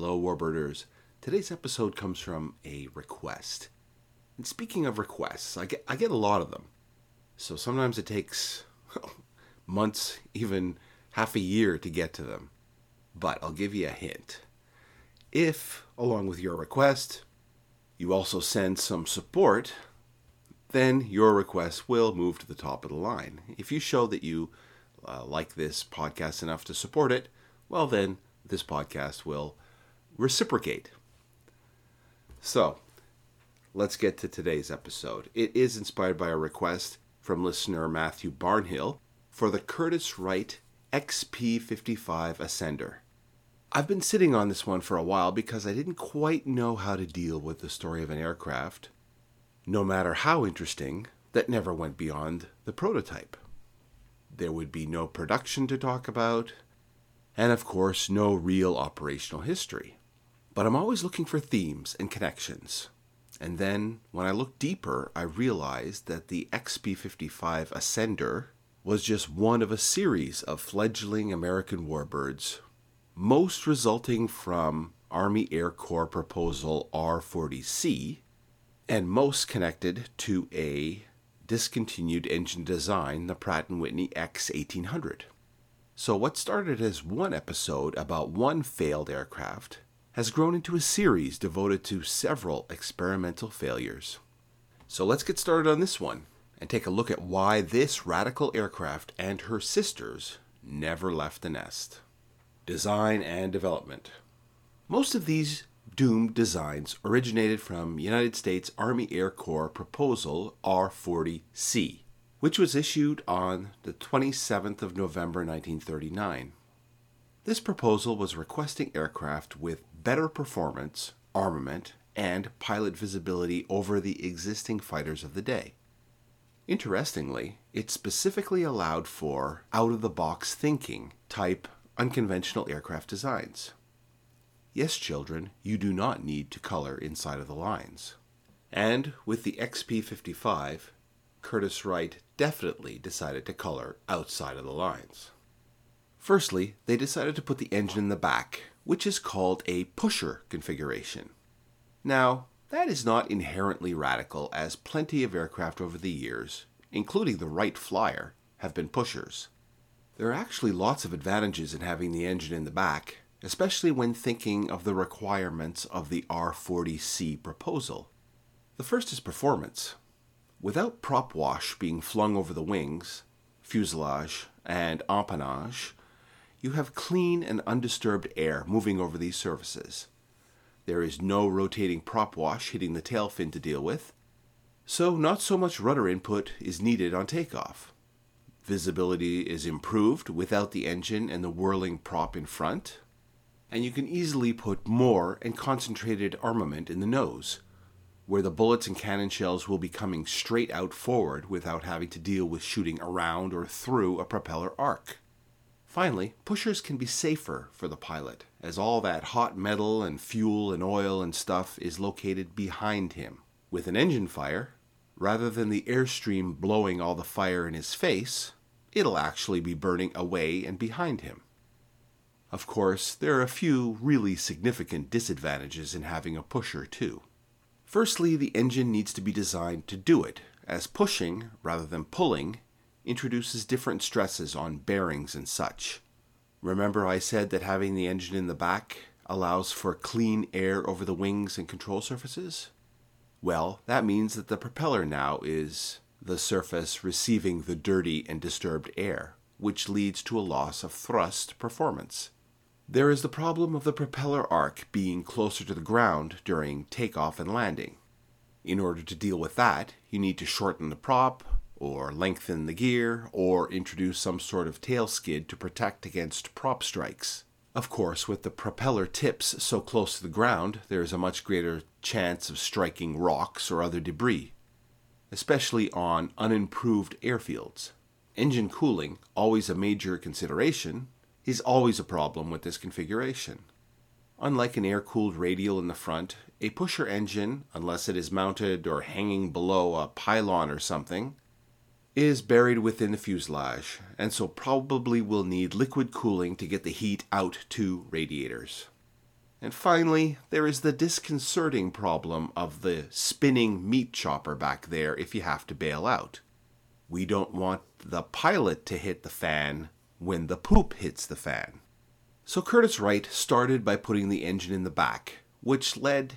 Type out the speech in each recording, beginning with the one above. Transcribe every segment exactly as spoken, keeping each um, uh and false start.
Hello, Warbirders. Today's episode comes from a request. And speaking of requests, I get, I get a lot of them. So sometimes it takes months, even half a year to get to them. But I'll give you a hint. If, along with your request, you also send some support, then your request will move to the top of the line. If you show that you uh, like this podcast enough to support it, well then, this podcast will reciprocate. So, let's get to today's episode. It is inspired by a request from listener Matthew Barnhill for the Curtis Wright X P fifty-five Ascender. I've been sitting on this one for a while because I didn't quite know how to deal with the story of an aircraft, no matter how interesting, that never went beyond the prototype. There would be no production to talk about, and of course, no real operational history. But I'm always looking for themes and connections. And then, when I looked deeper, I realized that the X P fifty-five Ascender was just one of a series of fledgling American warbirds, most resulting from Army Air Corps Proposal R forty C, and most connected to a discontinued engine design, the Pratt and Whitney X eighteen hundred. So what started as one episode about one failed aircraft has grown into a series devoted to several experimental failures. So let's get started on this one and take a look at why this radical aircraft and her sisters never left the nest. Design and development. Most of these doomed designs originated from United States Army Air Corps Proposal R forty C. which was issued on the twenty-seventh of November nineteen thirty-nine. This proposal was requesting aircraft with better performance, armament, and pilot visibility over the existing fighters of the day. Interestingly, it specifically allowed for out-of-the-box thinking type unconventional aircraft designs. Yes, children, you do not need to color inside of the lines. And with the X P fifty-five, Curtiss Wright definitely decided to color outside of the lines. Firstly, they decided to put the engine in the back, which is called a pusher configuration. Now, that is not inherently radical, as plenty of aircraft over the years, including the Wright Flyer, have been pushers. There are actually lots of advantages in having the engine in the back, especially when thinking of the requirements of the R forty C proposal. The first is performance. Without prop wash being flung over the wings, fuselage, and empennage, you have clean and undisturbed air moving over these surfaces. There is no rotating prop wash hitting the tail fin to deal with, so not so much rudder input is needed on takeoff. Visibility is improved without the engine and the whirling prop in front, and you can easily put more and concentrated armament in the nose, where the bullets and cannon shells will be coming straight out forward without having to deal with shooting around or through a propeller arc. Finally, pushers can be safer for the pilot, as all that hot metal and fuel and oil and stuff is located behind him. With an engine fire, rather than the airstream blowing all the fire in his face, it'll actually be burning away and behind him. Of course, there are a few really significant disadvantages in having a pusher too. Firstly, the engine needs to be designed to do it, as pushing, rather than pulling, introduces different stresses on bearings and such. Remember I said that having the engine in the back allows for clean air over the wings and control surfaces? Well, that means that the propeller now is the surface receiving the dirty and disturbed air, which leads to a loss of thrust performance. There is the problem of the propeller arc being closer to the ground during takeoff and landing. In order to deal with that, you need to shorten the prop, or lengthen the gear, or introduce some sort of tail skid to protect against prop strikes. Of course, with the propeller tips so close to the ground, there is a much greater chance of striking rocks or other debris, especially on unimproved airfields. Engine cooling, always a major consideration, is always a problem with this configuration. Unlike an air-cooled radial in the front, a pusher engine, unless it is mounted or hanging below a pylon or something, is buried within the fuselage, and so probably will need liquid cooling to get the heat out to radiators. And finally, there is the disconcerting problem of the spinning meat chopper back there if you have to bail out. We don't want the pilot to hit the fan when the poop hits the fan. So Curtis Wright started by putting the engine in the back, which led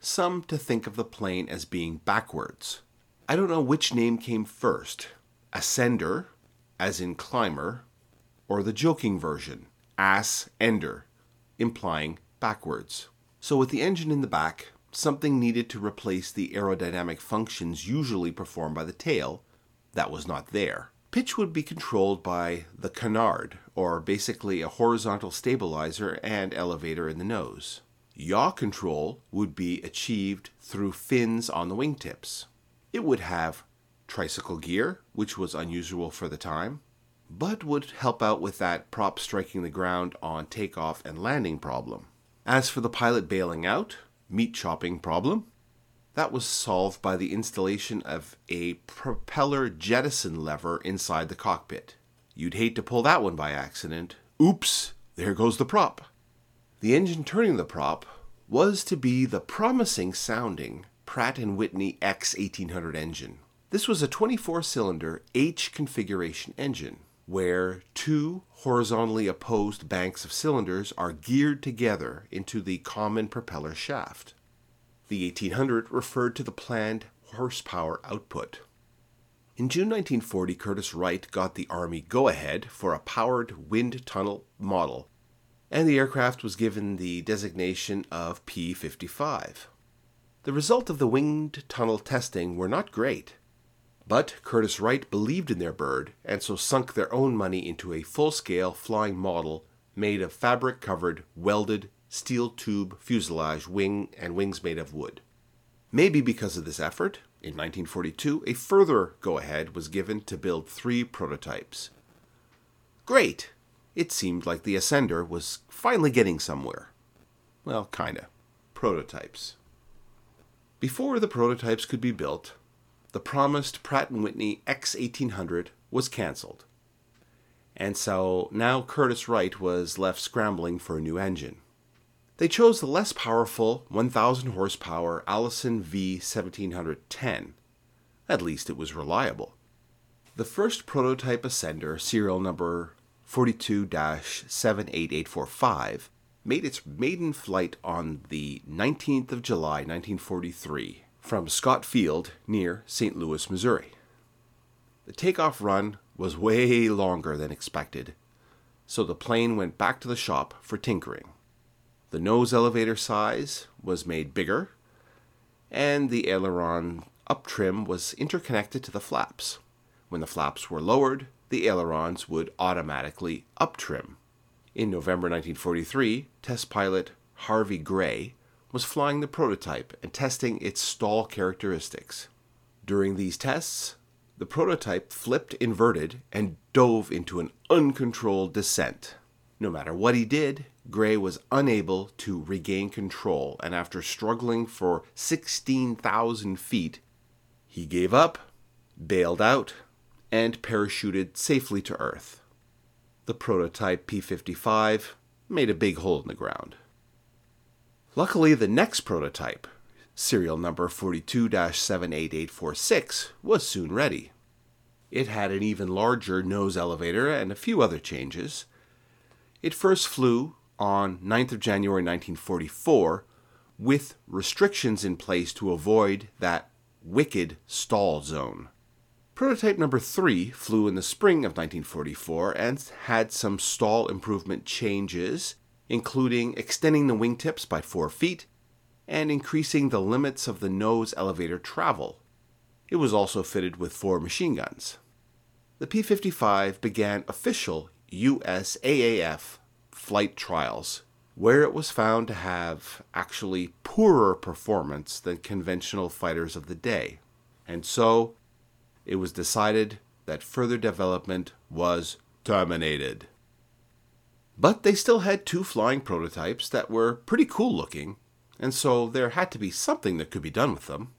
some to think of the plane as being backwards. I don't know which name came first, Ascender, as in climber, or the joking version, Ass-ender, implying backwards. So with the engine in the back, something needed to replace the aerodynamic functions usually performed by the tail that was not there. Pitch would be controlled by the canard, or basically a horizontal stabilizer and elevator in the nose. Yaw control would be achieved through fins on the wingtips. It would have tricycle gear, which was unusual for the time, but would help out with that prop striking the ground on takeoff and landing problem. As for the pilot bailing out, meat chopping problem, that was solved by the installation of a propeller jettison lever inside the cockpit. You'd hate to pull that one by accident. Oops, there goes the prop. The engine turning the prop was to be the promising-sounding Pratt and Whitney X eighteen hundred engine. This was a twenty-four cylinder H configuration engine, where two horizontally opposed banks of cylinders are geared together into the common propeller shaft. The eighteen hundred referred to the planned horsepower output. In June nineteen forty, Curtiss Wright got the Army go-ahead for a powered wind tunnel model, and the aircraft was given the designation of P fifty-five. The result of the winged tunnel testing were not great, but Curtiss Wright believed in their bird and so sunk their own money into a full-scale flying model made of fabric-covered, welded, steel tube, fuselage, wing, and wings made of wood. Maybe because of this effort, in nineteen forty-two, a further go-ahead was given to build three prototypes. Great! It seemed like the Ascender was finally getting somewhere. Well, kinda. Prototypes. Before the prototypes could be built, the promised Pratt and Whitney X eighteen hundred was cancelled. And so now Curtiss Wright was left scrambling for a new engine. They chose the less powerful one thousand horsepower Allison V seventeen hundred ten. At least it was reliable. The first prototype Ascender, serial number four two seven eight eight four five, made its maiden flight on the nineteenth of July nineteen forty-three from Scott Field near Saint Louis, Missouri. The takeoff run was way longer than expected, so the plane went back to the shop for tinkering. The nose elevator size was made bigger, and the aileron uptrim was interconnected to the flaps. When the flaps were lowered, the ailerons would automatically uptrim. In November nineteen forty-three, test pilot Harvey Gray was flying the prototype and testing its stall characteristics. During these tests, the prototype flipped, inverted, and dove into an uncontrolled descent. No matter what he did, Gray was unable to regain control, and after struggling for sixteen thousand feet, he gave up, bailed out, and parachuted safely to Earth. The prototype P fifty-five made a big hole in the ground. Luckily, the next prototype, serial number four two seven eight eight four six, was soon ready. It had an even larger nose elevator and a few other changes. It first flew on ninth of January nineteen forty-four with restrictions in place to avoid that wicked stall zone. Prototype number three flew in the spring of nineteen forty-four and had some stall improvement changes, including extending the wingtips by four feet and increasing the limits of the nose elevator travel. It was also fitted with four machine guns. The P fifty-five began official U S A A F flight trials, where it was found to have actually poorer performance than conventional fighters of the day, and so it was decided that further development was terminated. But they still had two flying prototypes that were pretty cool looking, and so there had to be something that could be done with them.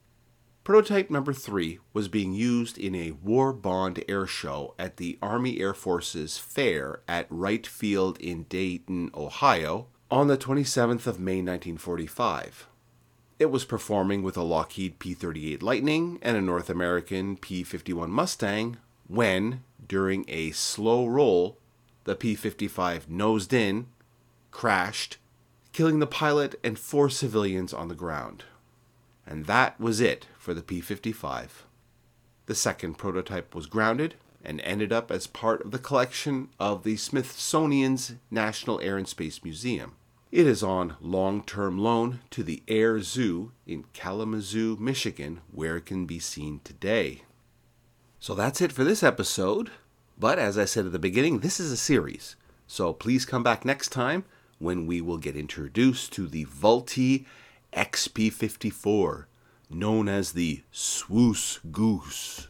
Prototype number three was being used in a war bond air show at the Army Air Forces Fair at Wright Field in Dayton, Ohio, On the twenty-seventh of May nineteen forty-five, it was performing with a Lockheed P thirty-eight Lightning and a North American P fifty-one Mustang when, during a slow roll, the P fifty-five nosed in, crashed, killing the pilot and four civilians on the ground. And that was it for the P fifty-five. The second prototype was grounded and ended up as part of the collection of the Smithsonian's National Air and Space Museum. It is on long-term loan to the Air Zoo in Kalamazoo, Michigan, where it can be seen today. So that's it for this episode. But as I said at the beginning, this is a series. So please come back next time when we will get introduced to the Vultee X P fifty-four, known as the Swoose Goose.